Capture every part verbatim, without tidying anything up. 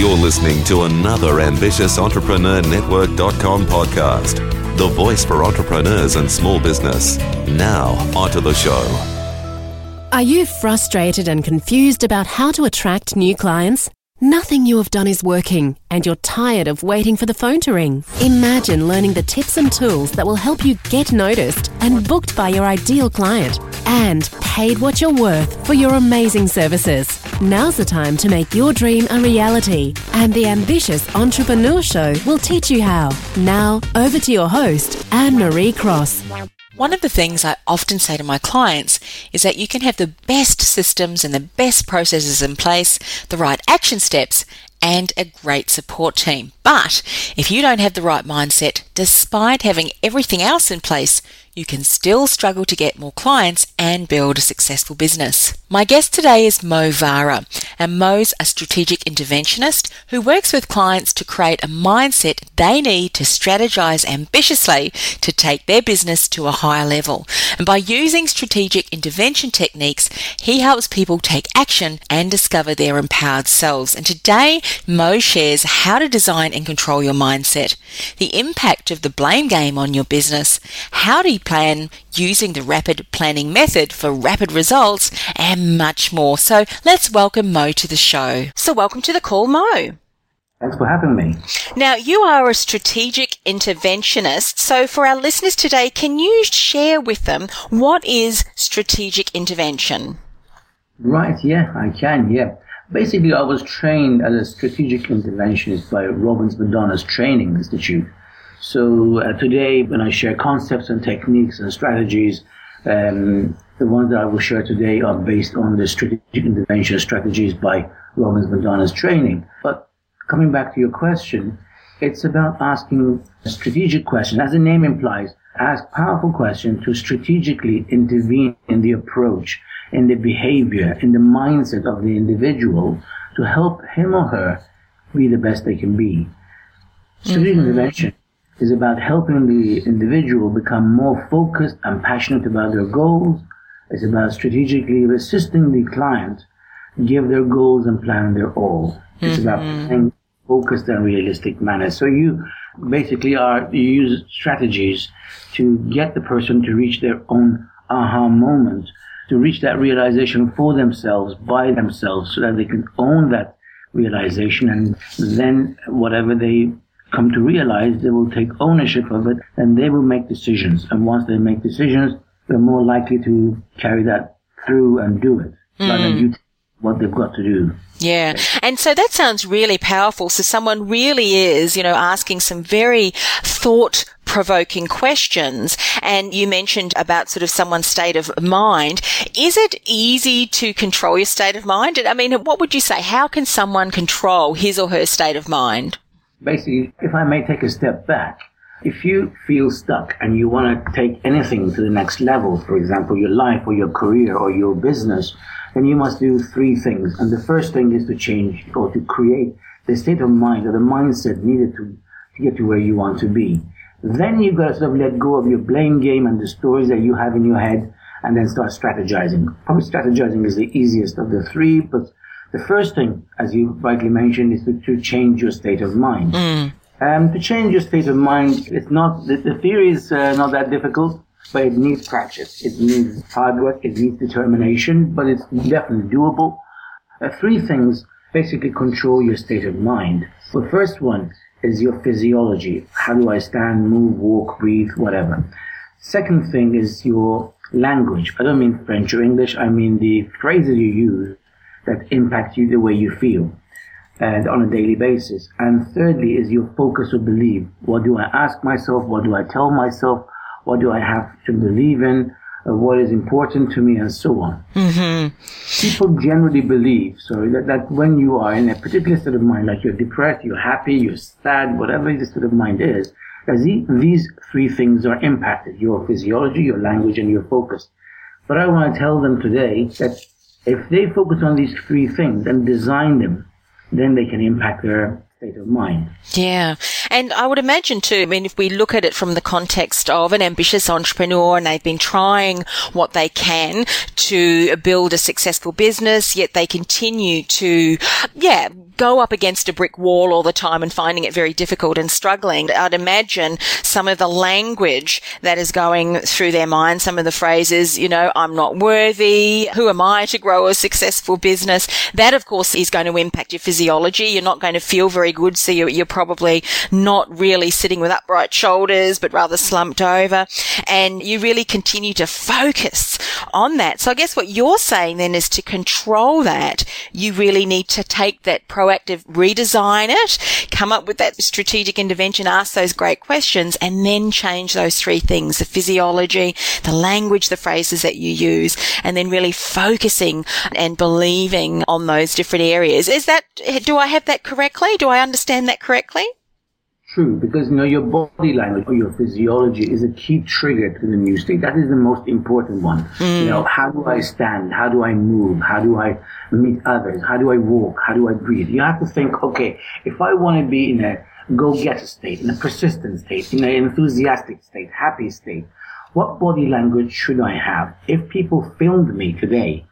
You're listening to another ambitious entrepreneur network dot com podcast, the voice for entrepreneurs and small business. Now, onto the show. Are you frustrated and confused about how to attract new clients? Nothing you have done is working, and you're tired of waiting for the phone to ring. Imagine learning the tips and tools that will help you get noticed and booked by your ideal client and paid what you're worth for your amazing services. Now's the time to make your dream a reality, and the Ambitious Entrepreneur Show will teach you how. Now, over to your host, Anne-Marie Cross. One of the things I often say to my clients is that you can have the best systems and the best processes in place, the right action steps, and a great support team. But if you don't have the right mindset, despite having everything else in place, you can still struggle to get more clients and build a successful business. My guest today is Mo Vara, and Mo's a strategic interventionist who works with clients to create a mindset they need to strategize ambitiously to take their business to a higher level. And by using strategic intervention techniques, he helps people take action and discover their empowered selves. And today, Mo shares how to design and control your mindset, the impact of the blame game on your business, how to plan using the rapid planning method for rapid results, and much more. So let's welcome Mo to the show. So welcome to the call, Mo. Thanks for having me. Now, you are a strategic interventionist. So for our listeners today, can you share with them what is strategic intervention? Right, yeah, I can, yeah. Basically, I was trained as a strategic interventionist by Robbins-Madanes Training Institute. So uh, today, when I share concepts and techniques and strategies, um, the ones that I will share today are based on the strategic intervention strategies by Robbins-Madanes Training. But coming back to your question, it's about asking a strategic question, as the name implies, ask powerful question to strategically intervene in the approach, in the behavior, in the mindset of the individual to help him or her be the best they can be. Strategic mm-hmm. intervention is about helping the individual become more focused and passionate about their goals. It's about strategically assisting the client give their goals and plan their all. Mm-hmm. It's about planning focused and realistic manner. So you basically are you use strategies to get the person to reach their own aha moment, to reach that realization for themselves, by themselves, so that they can own that realization, and then whatever they come to realize, they will take ownership of it, and they will make decisions. And once they make decisions, they're more likely to carry that through and do it, mm. rather than you t- what they've got to do. Yeah. And so that sounds really powerful. So someone really is, you know, asking some very thought-provoking questions. And you mentioned about sort of someone's state of mind. Is it easy to control your state of mind? I mean, what would you say? How can someone control his or her state of mind? Basically, if I may take a step back, if you feel stuck and you want to take anything to the next level, for example, your life or your career or your business, then you must do three things. And the first thing is to change or to create the state of mind or the mindset needed to, to get to where you want to be. Then you've got to sort of let go of your blame game and the stories that you have in your head, and then start strategizing. Probably strategizing is the easiest of the three, but the first thing, as you rightly mentioned, is to, to change your state of mind. Mm. Um, to change your state of mind, it's not the, the theory is uh, not that difficult, but it needs practice. It needs hard work. It needs determination, but it's definitely doable. Uh, three things basically control your state of mind. The first one is your physiology. How do I stand, move, walk, breathe, whatever. Second thing is your language. I don't mean French or English. I mean the phrases you use that impact you the way you feel and on a daily basis. And thirdly is your focus or belief. What do I ask myself? What do I tell myself? What do I have to believe in? Uh, what is important to me, and so on. Mm-hmm. People generally believe, sorry, that, that when you are in a particular state of mind, like you're depressed, you're happy, you're sad, whatever the state of mind is, that the, these three things are impacted, your physiology, your language, and your focus. But I want to tell them today that if they focus on these three things and design them, then they can impact their state of mind. Yeah. And I would imagine too, I mean, if we look at it from the context of an ambitious entrepreneur and they've been trying what they can to build a successful business, yet they continue to, yeah, go up against a brick wall all the time and finding it very difficult and struggling, I'd imagine some of the language that is going through their mind, some of the phrases, you know, I'm not worthy, who am I to grow a successful business? That, of course, is going to impact your physiology. You're not going to feel very good, so you're, you're probably not really sitting with upright shoulders, but rather slumped over. And you really continue to focus on that. So I guess what you're saying then is to control that, you really need to take that proactive, redesign it, come up with that strategic intervention, ask those great questions, and then change those three things, the physiology, the language, the phrases that you use, and then really focusing and believing on those different areas. Is that, do I have that correctly? Do I understand that correctly? True, because you know your body language or your physiology is a key trigger to the new state. That is the most important one. Mm. You know, how do I stand? How do I move? How do I meet others? How do I walk? How do I breathe? You have to think, okay, if I want to be in a go-getter state, in a persistent state, in an enthusiastic state, happy state, what body language should I have? If people filmed me today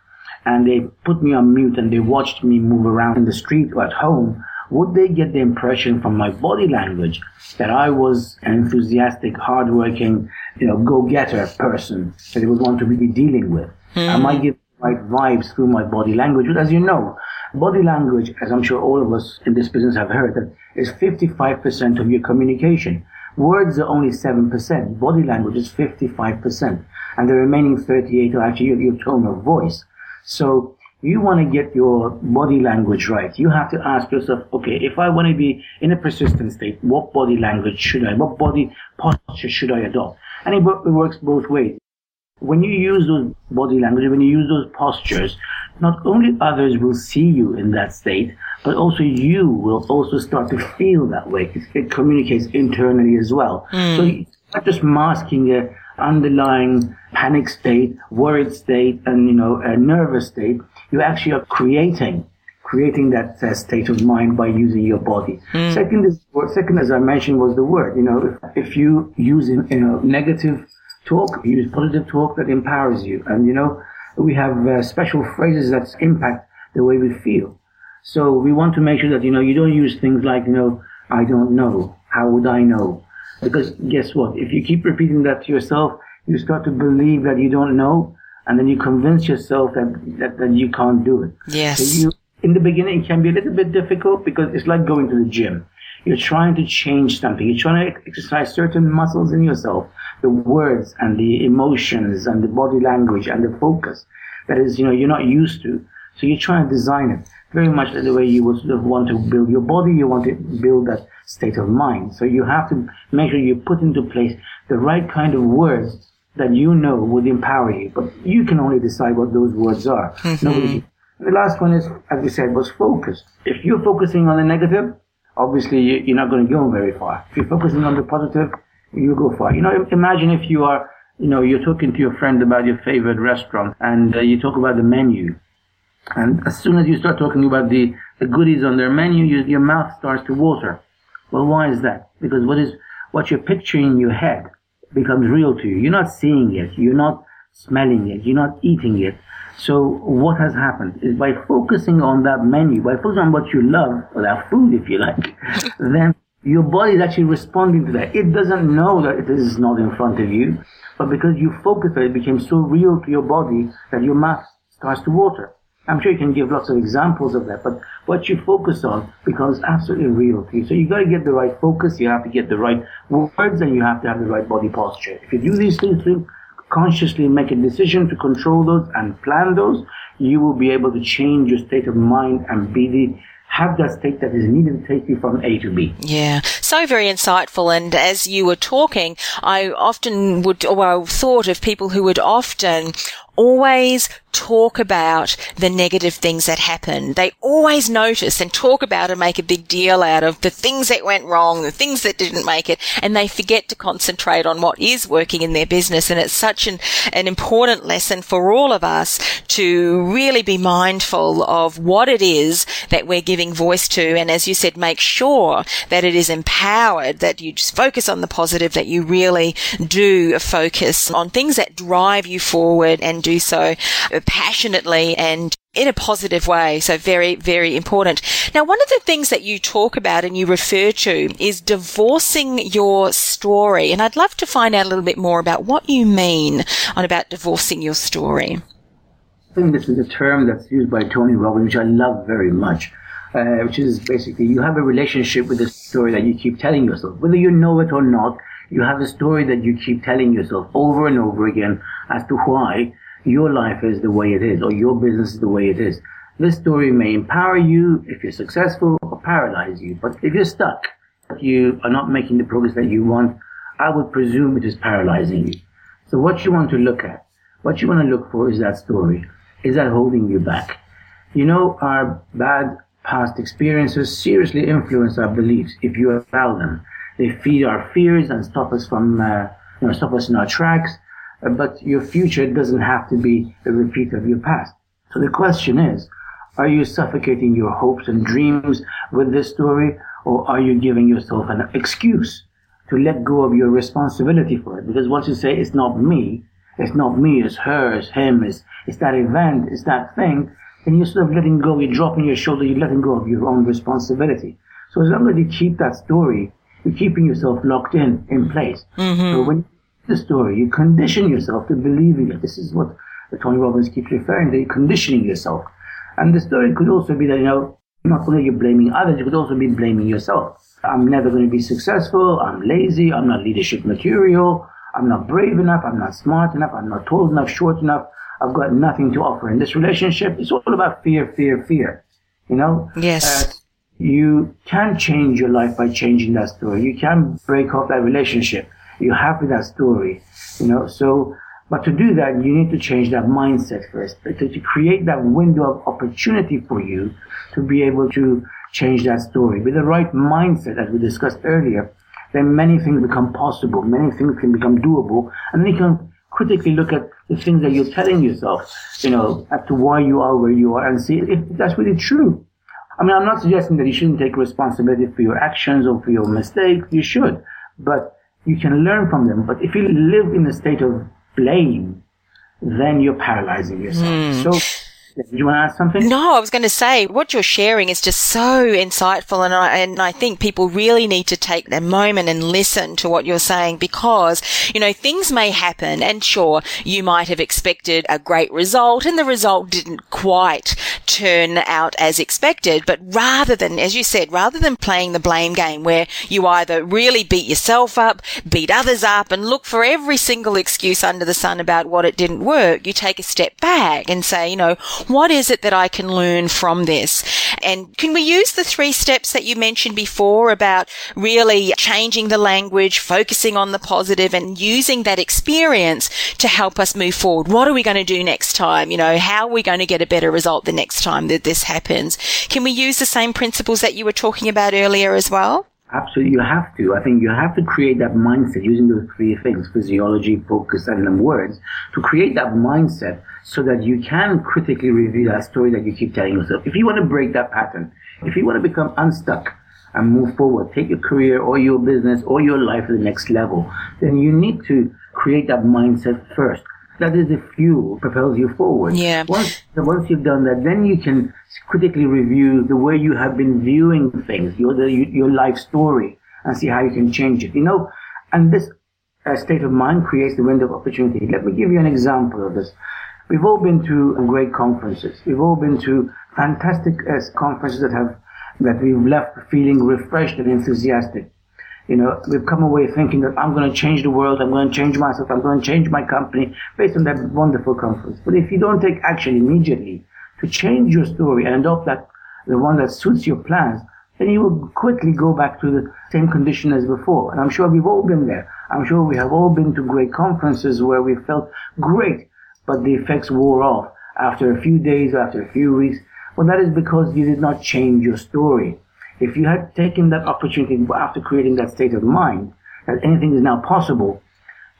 and they put me on mute and they watched me move around in the street or at home, would they get the impression from my body language that I was an enthusiastic, hardworking, you know, go-getter person that they would want to really be dealing with? Mm. Am I giving the right vibes through my body language? But as you know, body language, as I'm sure all of us in this business have heard, that is fifty-five percent of your communication. Words are only seven percent. Body language is fifty-five percent. And the remaining thirty-eight are actually your, your tone of voice. So you want to get your body language right. You have to ask yourself, okay, if I want to be in a persistent state, what body language should I, what body posture should I adopt? And it works both ways. When you use those body language, when you use those postures, not only others will see you in that state, but also you will also start to feel that way. It, it communicates internally as well. Mm. So you're not just masking a underlying panic state, worried state, and, you know, a nervous state. You actually are creating, creating that uh, state of mind by using your body. Mm. Second, is, second, as I mentioned, was the word. You know, if, if you use, you know, negative talk, you use positive talk that empowers you. And, you know, we have uh, special phrases that impact the way we feel. So we want to make sure that, you know, you don't use things like, you know, I don't know, how would I know? Because guess what? If you keep repeating that to yourself, you start to believe that you don't know, and then you convince yourself that, that, that you can't do it. Yes. So you, in the beginning, it can be a little bit difficult because it's like going to the gym. You're trying to change something. You're trying to exercise certain muscles in yourself, the words and the emotions and the body language and the focus that is, you know, you're not used to. So you're trying to design it very much the way you would sort of want to build your body. You want to build that state of mind. So you have to make sure you put into place the right kind of words that you know would empower you. But you can only decide what those words are. Mm-hmm. Nobody. The last one is, as we said, was focus. If you're focusing on the negative, obviously you're not going to go very far. If you're focusing on the positive, you go far. You know, imagine if you are, you know, you're talking to your friend about your favorite restaurant and uh, you talk about the menu. And as soon as you start talking about the, the goodies on their menu, you, your mouth starts to water. Well, why is that? Because what is what you're picturing in your head becomes real to you. You're not seeing it. You're not smelling it. You're not eating it. So what has happened is by focusing on that menu, by focusing on what you love, or that food, if you like, then your body is actually responding to that. It doesn't know that it is not in front of you, but because you focused on it, it became so real to your body that your mouth starts to water. I'm sure you can give lots of examples of that, but what you focus on becomes absolutely real to you. So you got to get the right focus, you have to get the right words, and you have to have the right body posture. If you do these things, consciously make a decision to control those and plan those, you will be able to change your state of mind and be the have that state that is needed to take you from A to B. Yeah, so very insightful. And as you were talking, I often would, or I thought of people who would often always talk about the negative things that happen. They always notice and talk about and make a big deal out of the things that went wrong, the things that didn't make it, and they forget to concentrate on what is working in their business. And it's such an, an important lesson for all of us to really be mindful of what it is that we're giving voice to. And as you said, make sure that it is empowered, that you just focus on the positive, that you really do focus on things that drive you forward and do so compassionately and in a positive way. So very, very important. Now, one of the things that you talk about and you refer to is divorcing your story. And I'd love to find out a little bit more about what you mean on about divorcing your story. I think this is a term that's used by Tony Robbins, which I love very much, uh, which is basically you have a relationship with a story that you keep telling yourself. Whether you know it or not, you have a story that you keep telling yourself over and over again as to why your life is the way it is, or your business is the way it is. This story may empower you if you're successful, or paralyze you. But if you're stuck, if you are not making the progress that you want, I would presume it is paralyzing you. So what you want to look at, what you want to look for is that story. Is that holding you back? You know, our bad past experiences seriously influence our beliefs if you allow them. They feed our fears and stop us from, uh, you know, stop us in our tracks. But your future doesn't have to be a repeat of your past. So the question is, are you suffocating your hopes and dreams with this story, or are you giving yourself an excuse to let go of your responsibility for it? Because once you say, it's not me, it's not me, it's her, it's him, it's, it's that event, it's that thing, then you're sort of letting go, you're dropping your shoulder, you're letting go of your own responsibility. So as long as you keep that story, you're keeping yourself locked in, in place. Mm-hmm. So when the story, you condition yourself to believing it. This is what Tony Robbins keeps referring to, conditioning yourself. And the story could also be that, you know, not only you're blaming others, you could also be blaming yourself. I'm never going to be successful, I'm lazy, I'm not leadership material, I'm not brave enough, I'm not smart enough, I'm not tall enough, short enough, I've got nothing to offer in this relationship. It's all about fear, fear, fear, you know? Yes. Uh, you can change your life by changing that story. You can break off that relationship. You're happy with that story, you know. So, but to do that, you need to change that mindset first, to, to create that window of opportunity for you to be able to change that story. With the right mindset, as we discussed earlier, then many things become possible, many things can become doable, and then you can critically look at the things that you're telling yourself, you know, as to why you are where you are, and see if that's really true. I mean, I'm not suggesting that you shouldn't take responsibility for your actions or for your mistakes. You should, but you can learn from them. But if you live in a state of blame, then you're paralyzing yourself. Mm. So, did you want to ask something? No, I was going to say what you're sharing is just so insightful, and I and I think people really need to take a moment and listen to what you're saying, because, you know, things may happen, and sure, you might have expected a great result and the result didn't quite turn out as expected. But rather than, as you said, rather than playing the blame game where you either really beat yourself up, beat others up, and look for every single excuse under the sun about what it didn't work, you take a step back and say, you know, what is it that I can learn from this? And can we use the three steps that you mentioned before about really changing the language, focusing on the positive, and using that experience to help us move forward? What are we going to do next time? You know, how are we going to get a better result the next time that this happens? Can we use the same principles that you were talking about earlier as well? Absolutely, you have to. I think you have to create that mindset using those three things, physiology, focus, and words, to create that mindset so that you can critically review that story that you keep telling yourself. If you want to break that pattern, if you want to become unstuck and move forward, take your career or your business or your life to the next level, then you need to create that mindset first. That is the fuel that propels you forward. Yeah. Once, once you've done that, then you can critically review the way you have been viewing things, your, the, your life story, and see how you can change it. You know, and this uh, state of mind creates the window of opportunity. Let me give you an example of this. We've all been to great conferences. We've all been to fantastic uh, conferences that have, that we've left feeling refreshed and enthusiastic. You know, we've come away thinking that I'm going to change the world, I'm going to change myself, I'm going to change my company based on that wonderful conference. But if you don't take action immediately to change your story and adopt that, the one that suits your plans, then you will quickly go back to the same condition as before. And I'm sure we've all been there. I'm sure we have all been to great conferences where we felt great, but the effects wore off after a few days, after a few weeks. Well, that is because you did not change your story. If you had taken that opportunity after creating that state of mind, that anything is now possible,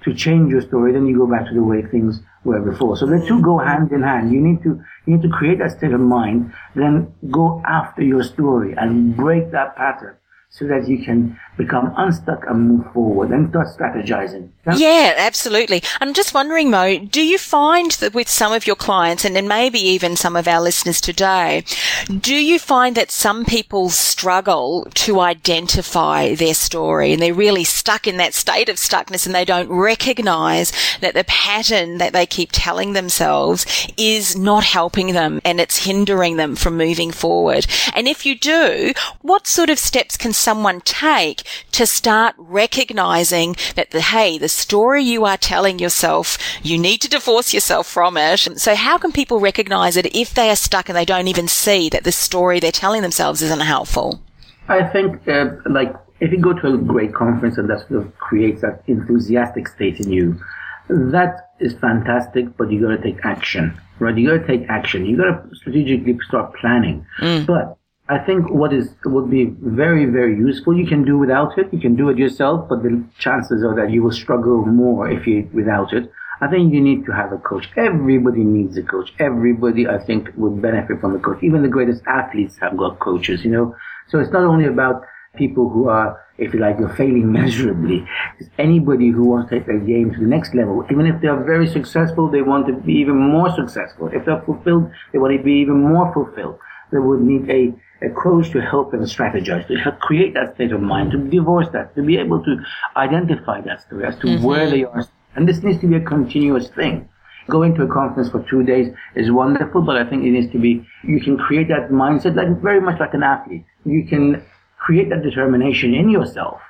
to change your story, then you go back to the way things were before. So the two go hand in hand. You need to, you need to create that state of mind, then go after your story and break that pattern so that you can become unstuck and move forward and start strategizing. Yeah? yeah, absolutely. I'm just wondering, Mo, do you find that with some of your clients, and then maybe even some of our listeners today, do you find that some people struggle to identify their story and they're really stuck in that state of stuckness and they don't recognize that the pattern that they keep telling themselves is not helping them and it's hindering them from moving forward? And if you do, what sort of steps can someone take to start recognizing that, the, hey, the story you are telling yourself, you need to divorce yourself from it? So how can people recognize it if they are stuck and they don't even see that the story they're telling themselves isn't helpful? I think, uh, like, if you go to a great conference and that sort of creates that enthusiastic state in you, that is fantastic, but you got to take action, right? You got to take action. You got to strategically start planning. Mm. But I think what is would be very, very useful, you can do without it. You can do it yourself, but the chances are that you will struggle more if you without it. I think you need to have a coach. Everybody needs a coach. Everybody, I think, would benefit from a coach. Even the greatest athletes have got coaches, you know. So it's not only about people who are, if you like, you're failing miserably. It's anybody who wants to take their game to the next level. Even if they are very successful, they want to be even more successful. If they're fulfilled, they want to be even more fulfilled. They would need a a coach to help them strategize, to help create that state of mind, to divorce that, to be able to identify that story as to mm-hmm. where they are. And this needs to be a continuous thing. Going to a conference for two days is wonderful, but I think it needs to be, you can create that mindset like very much like an athlete. You can create that determination in yourself,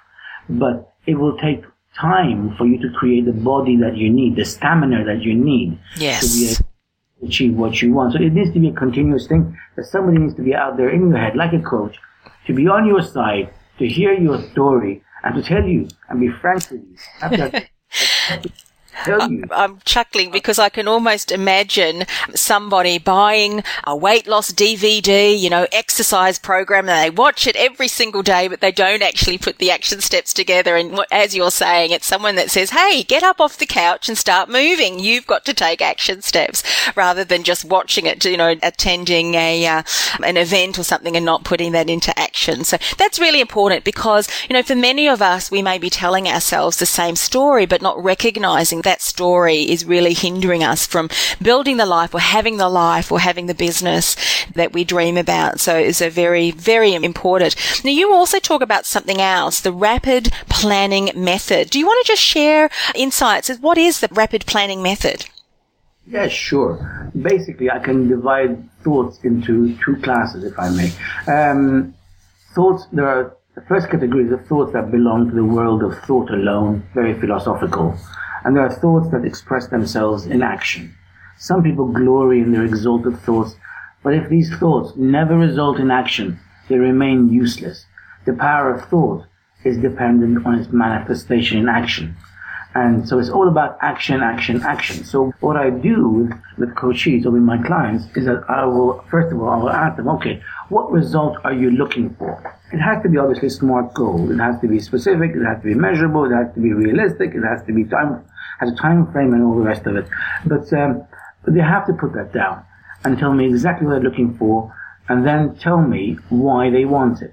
but it will take time for you to create the body that you need, the stamina that you need yes. to be able to achieve what you want. So it needs to be a continuous thing, that somebody needs to be out there in your head, like a coach, to be on your side, to hear your story, and to tell you, and be frank with you. Have that, I'm chuckling because I can almost imagine somebody buying a weight loss D V D, you know, exercise program, and they watch it every single day, but they don't actually put the action steps together. And as you're saying, it's someone that says, hey, get up off the couch and start moving. You've got to take action steps rather than just watching it, you know, attending a uh, an event or something and not putting that into action. So that's really important because, you know, for many of us, we may be telling ourselves the same story, but not recognizing that that story is really hindering us from building the life or having the life or having the business that we dream about. So it's a very, very important. Now, you also talk about something else, the rapid planning method. Do you want to just share insights as what is the rapid planning method? Yeah, sure. Basically, I can divide thoughts into two classes, if I may. Um, thoughts, there are the first category is the thoughts that belong to the world of thought alone, very philosophical. And there are thoughts that express themselves in action. Some people glory in their exalted thoughts, but if these thoughts never result in action, they remain useless. The power of thought is dependent on its manifestation in action. And so it's all about action, action, action. So what I do with, with coaches or with my clients is that I will, first of all, I will ask them, okay, what result are you looking for? It has to be obviously a smart goal. It has to be specific. It has to be measurable. It has to be realistic. It has to be time, has a time frame and all the rest of it. But um, they have to put that down and tell me exactly what they're looking for and then tell me why they want it.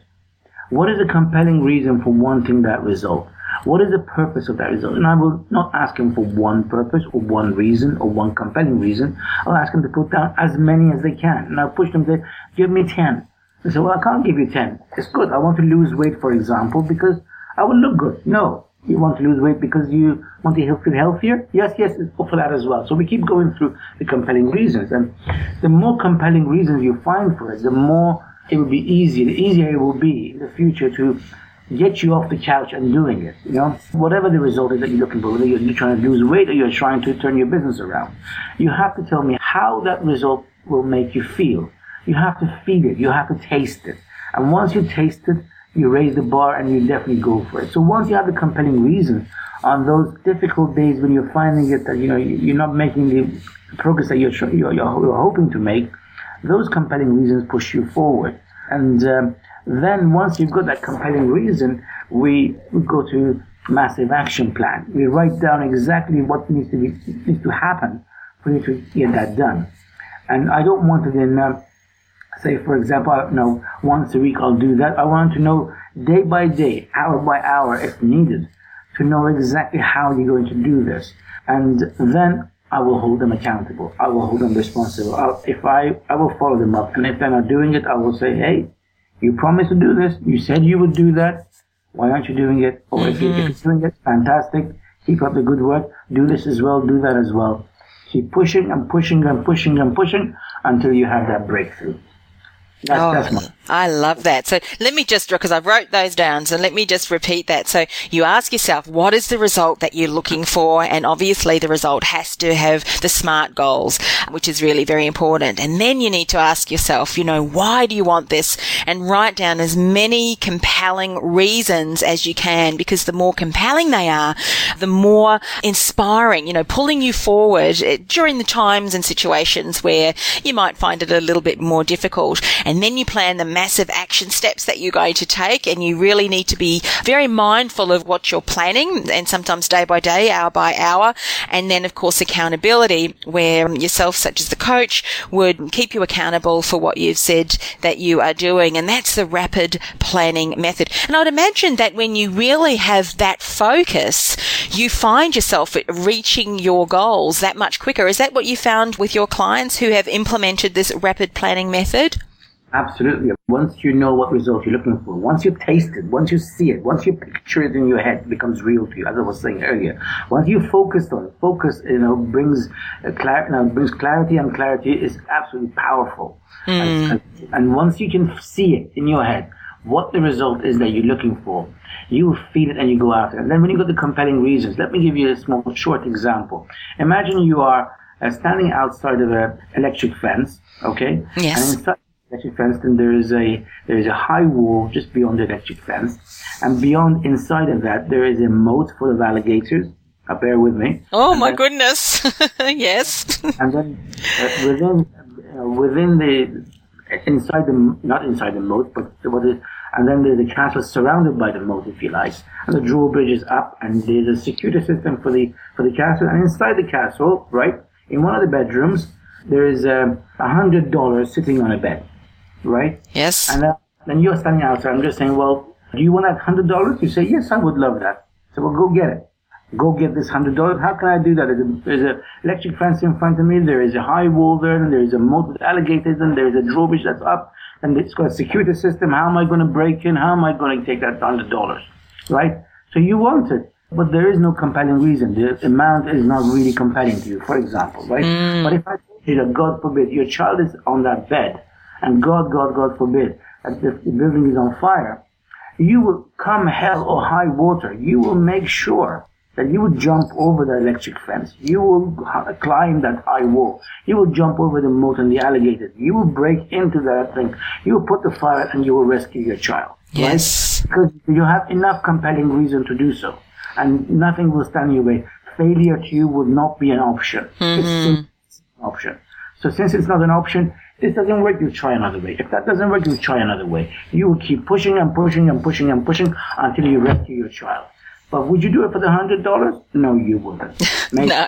What is the compelling reason for wanting that result? What is the purpose of that result? And I will not ask him for one purpose or one reason or one compelling reason. I'll ask him to put down as many as they can. And I'll push them to give me ten. They say, well, I can't give you ten. It's good. I want to lose weight, for example, because I will look good. No. You want to lose weight because you want to feel healthier? Yes, yes, it's for that as well. So we keep going through the compelling reasons. And the more compelling reasons you find for it, the more it will be easier. The easier it will be in the future to get you off the couch and doing it, you know. Whatever the result is that you're looking for, whether you're trying to lose weight or you're trying to turn your business around, you have to tell me how that result will make you feel. You have to feel it. You have to taste it. And once you taste it, you raise the bar and you definitely go for it. So once you have the compelling reason on those difficult days when you're finding it that, you know, you're not making the progress that you're, you're, you're hoping to make, those compelling reasons push you forward. And um, then once you've got that compelling reason, we go to massive action plan. We write down exactly what needs to be, needs to happen for you to get that done. And I don't want to then uh, say, for example, I, you know, once a week I'll do that. I want to know day by day, hour by hour if needed, to know exactly how you're going to do this. And then I will hold them accountable. I will hold them responsible. I'll, if I, I will follow them up. And if they're not doing it, I will say, hey, you promised to do this. You said you would do that. Why aren't you doing it? Or if, you, if you're doing it, fantastic. Keep up the good work. Do this as well. Do that as well. Keep pushing and pushing and pushing and pushing until you have that breakthrough. That's, oh, that's my- I love that. So let me just, because I wrote those down, so let me just repeat that. So you ask yourself, what is the result that you're looking for? And obviously the result has to have the SMART goals, which is really very important. And then you need to ask yourself, you know, why do you want this? And write down as many compelling reasons as you can, because the more compelling they are, the more inspiring, you know, pulling you forward during the times and situations where you might find it a little bit more difficult. And then you plan the massive action steps that you're going to take, and you really need to be very mindful of what you're planning, and sometimes day by day, hour by hour. And then, of course, accountability, where yourself, such as the coach, would keep you accountable for what you've said that you are doing. And that's the rapid planning method. And I would imagine that when you really have that focus, you find yourself reaching your goals that much quicker. Is that what you found with your clients who have implemented this rapid planning method? Absolutely. Once you know what result you're looking for, once you taste it, once you see it, once you picture it in your head, it becomes real to you, as I was saying earlier. Once you focused on it, focus, you know, brings uh, clarity, you know, brings clarity, and clarity is absolutely powerful. Mm. And, and, and once you can see it in your head, what the result is that you're looking for, you feel it and you go after it. And then when you got the compelling reasons, let me give you a small, short example. Imagine you are uh, standing outside of an electric fence, okay? Yes. And inside electric fence, then there is a there is a high wall just beyond the electric fence, and beyond, inside of that, there is a moat full of alligators. Uh, bear with me. Oh and my then, goodness! Yes. And then uh, within uh, within the inside the not inside the moat, but what is and then there's a castle surrounded by the moat, if you like. And the drawbridge is up, and there's a security system for the for the castle. And inside the castle, right, in one of the bedrooms, there is a um, hundred dollars sitting on a bed. Right? Yes. And uh, then you're standing outside. I'm just saying, well, do you want that one hundred dollars? You say, yes, I would love that. So, well, go get it. Go get this one hundred dollars. How can I do that? There's an electric fence in front of me. There is a high wall there. And there is a moat with alligators. And there is a drawbridge that's up. And it's got a security system. How am I going to break in? How am I going to take that one hundred dollars? Right? So you want it. But there is no compelling reason. The amount is not really compelling to you, for example. Right? Mm. But if I told you that, God forbid, your child is on that bed, and God, God, God forbid, that the building is on fire, you will, come hell or high water, you will make sure that you will jump over the electric fence. You will climb that high wall. You will jump over the moat and the alligators. You will break into that thing. You will put the fire, and you will rescue your child. Yes. Right? Because you have enough compelling reason to do so. And nothing will stand in your way. Failure to you would not be an option. Mm-hmm. It's an option. So since it's not an option, this doesn't work, you try another way. If that doesn't work, you try another way. You will keep pushing and pushing and pushing and pushing until you rescue your child. But would you do it for the one hundred dollars? No, you wouldn't. No.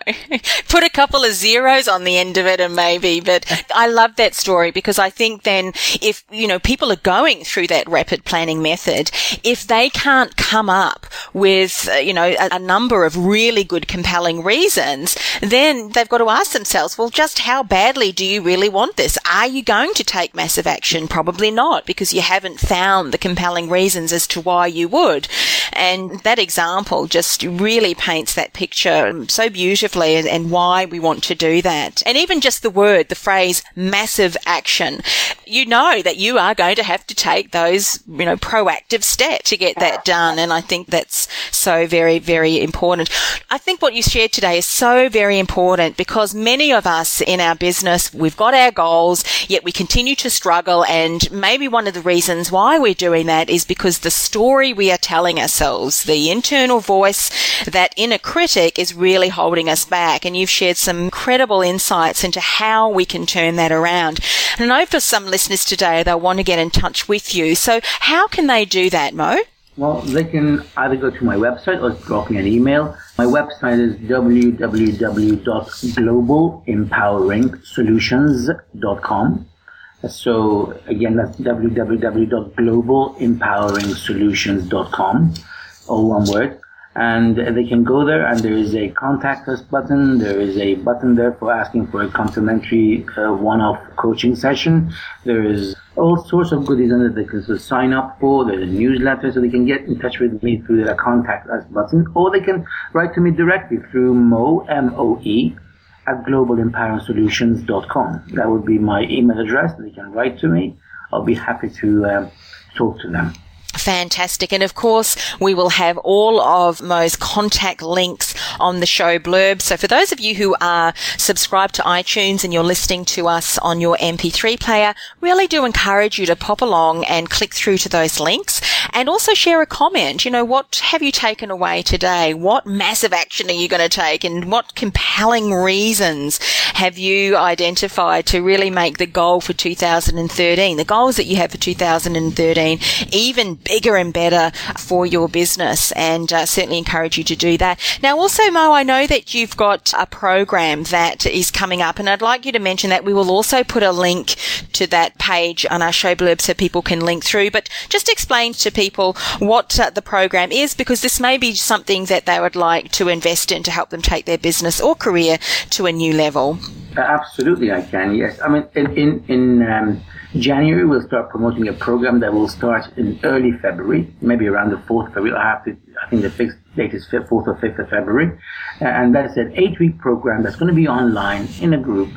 Put a couple of zeros on the end of it and maybe, but I love that story, because I think then if, you know, people are going through that rapid planning method, if they can't come up with, uh, you know, a, a number of really good compelling reasons, then they've got to ask themselves, well, just how badly do you really want this? Are you going to take massive action? Probably not, because you haven't found the compelling reasons as to why you would. And that example just really paints that picture so beautifully, and, and why we want to do that. And even just the word, the phrase massive action, you know that you are going to have to take those, you know, proactive steps to get that done. And I think that's so very, very important. I think what you shared today is so very important, because many of us in our business, we've got our goals, yet we continue to struggle. And maybe one of the reasons why we're doing that is because the story we are telling ourselves, the internal internal voice, that inner critic, is really holding us back. And you've shared some incredible insights into how we can turn that around. And I know for some listeners today, they'll want to get in touch with you. So how can they do that, Mo? Well, they can either go to my website or drop me an email. My website is w w w dot global empowering solutions dot com. So again, that's w w w dot global empowering solutions dot com, all one word. And they can go there, and there is a contact us button. There is a button there for asking for a complimentary uh, one-off coaching session. There is all sorts of goodies on that they can so sign up for. There's a newsletter, so they can get in touch with me through the contact us button, or they can write to me directly through Mo, M O E, at global empowering solutions dot com. That would be my email address. They can write to me. I'll be happy to um, talk to them. Fantastic. And of course, we will have all of Mo's contact links on the show blurb. So for those of you who are subscribed to iTunes and you're listening to us on your M P three player, really do encourage you to pop along and click through to those links, and also share a comment. You know, what have you taken away today? What massive action are you going to take, and what compelling reasons have you identified to really make the goal for two thousand thirteen, the goals that you have for two thousand thirteen, even bigger and better for your business? And uh, certainly encourage you to do that. Now also, Mo, I know that you've got a program that is coming up, and I'd like you to mention that. We will also put a link to that page on our show blurb so people can link through, but just explain to people what uh, the program is, because this may be something that they would like to invest in to help them take their business or career to a new level. Absolutely, I can, yes. I mean, in, in, in um, January, we'll start promoting a program that will start in early February, maybe around the fourth of February. I have to, I think the fixed date is fourth or fifth of February. And that's an eight-week program that's going to be online in a group.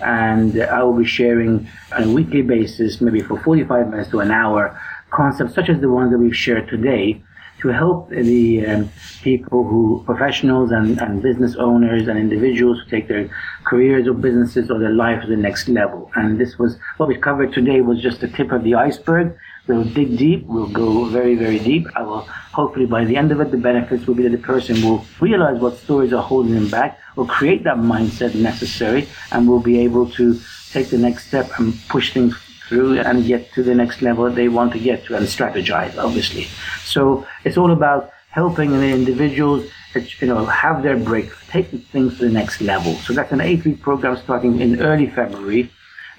And I will be sharing on a weekly basis, maybe for forty-five minutes to an hour, concepts such as the ones that we've shared today, to help the um, people who, professionals and, and business owners and individuals, who take their careers or businesses or their life to the next level. And this was, what we covered today was just the tip of the iceberg. We'll dig deep, we'll go very, very deep. I will, hopefully by the end of it, the benefits will be that the person will realize what stories are holding them back, or create that mindset necessary, and will be able to take the next step and push things through and get to the next level they want to get to, and strategize, obviously. So it's all about helping the individuals, you know, have their breakthrough, take things to the next level. So that's an eight-week program starting in early February,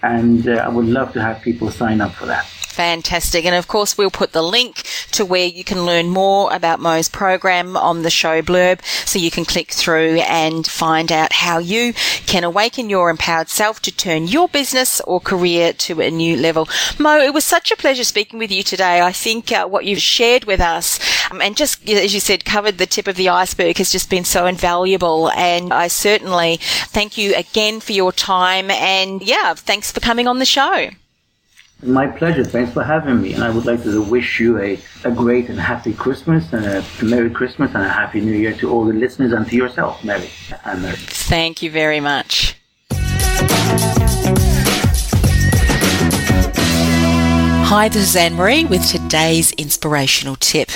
and uh, I would love to have people sign up for that. Fantastic. And of course, we'll put the link to where you can learn more about Mo's program on the show blurb, so you can click through and find out how you can awaken your empowered self to turn your business or career to a new level. Mo, it was such a pleasure speaking with you today. I think uh, what you've shared with us, um, and just, as you said, covered the tip of the iceberg, has just been so invaluable. And I certainly thank you again for your time. And yeah, thanks for coming on the show. My pleasure. Thanks for having me. And I would like to wish you a, a great and happy Christmas, and a Merry Christmas and a Happy New Year to all the listeners, and to yourself, Mary and Mary. Thank you very much. Hi, this is Anne-Marie with today's inspirational tip.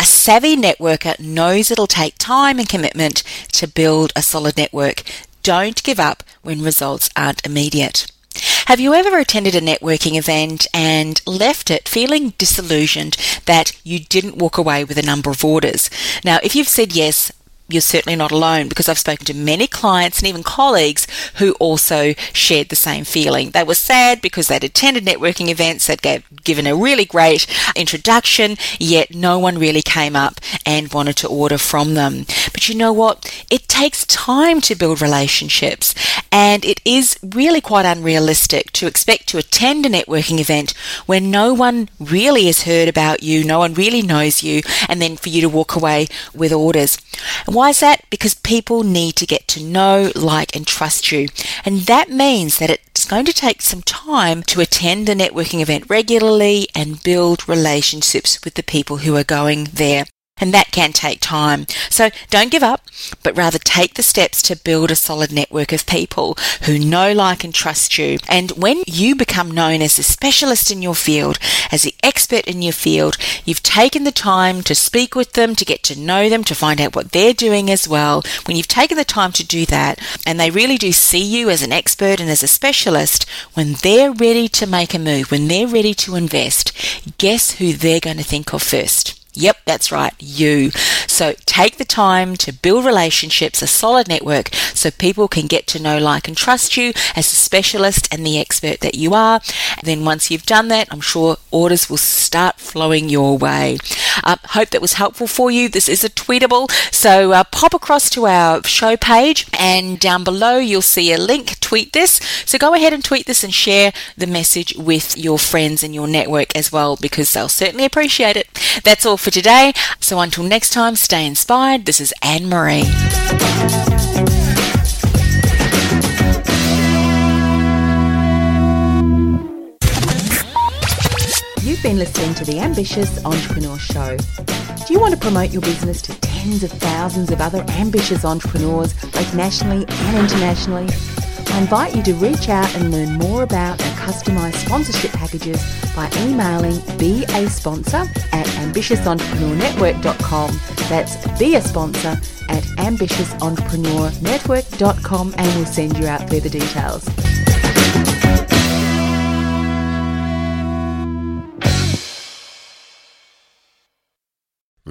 A savvy networker knows it'll take time and commitment to build a solid network. Don't give up when results aren't immediate. Have you ever attended a networking event and left it feeling disillusioned that you didn't walk away with a number of orders? Now, if you've said yes, you're certainly not alone, because I've spoken to many clients and even colleagues who also shared the same feeling. They were sad because they'd attended networking events, they'd gave, given a really great introduction, yet no one really came up and wanted to order from them. But you know what? It takes time to build relationships, and it is really quite unrealistic to expect to attend a networking event where no one really has heard about you, no one really knows you, and then for you to walk away with orders. Why is that? Because people need to get to know, like, and trust you. And that means that it's going to take some time to attend a networking event regularly and build relationships with the people who are going there. And that can take time. So don't give up, but rather take the steps to build a solid network of people who know, like, and trust you. And when you become known as the specialist in your field, as the expert in your field, you've taken the time to speak with them, to get to know them, to find out what they're doing as well. When you've taken the time to do that, and they really do see you as an expert and as a specialist, when they're ready to make a move, when they're ready to invest, guess who they're going to think of first? Yep, that's right, you. So take the time to build relationships, a solid network, so people can get to know, like, and trust you as the specialist and the expert that you are. And then once you've done that, I'm sure orders will start flowing your way. I uh, hope that was helpful for you. This is a tweetable, so uh, pop across to our show page, and down below you'll see a link, tweet this. So go ahead and tweet this and share the message with your friends and your network as well, because they'll certainly appreciate it. That's all for today. So until next time, stay inspired. This is Anne-Marie. You've been listening to The Ambitious Entrepreneur Show. Do you want to promote your business to tens of thousands of other ambitious entrepreneurs, both nationally and internationally? I invite you to reach out and learn more about our customised sponsorship packages by emailing be a sponsor at ambitious entrepreneur network dot com. That's be a sponsor at ambitious entrepreneur network dot com, and we'll send you out further details.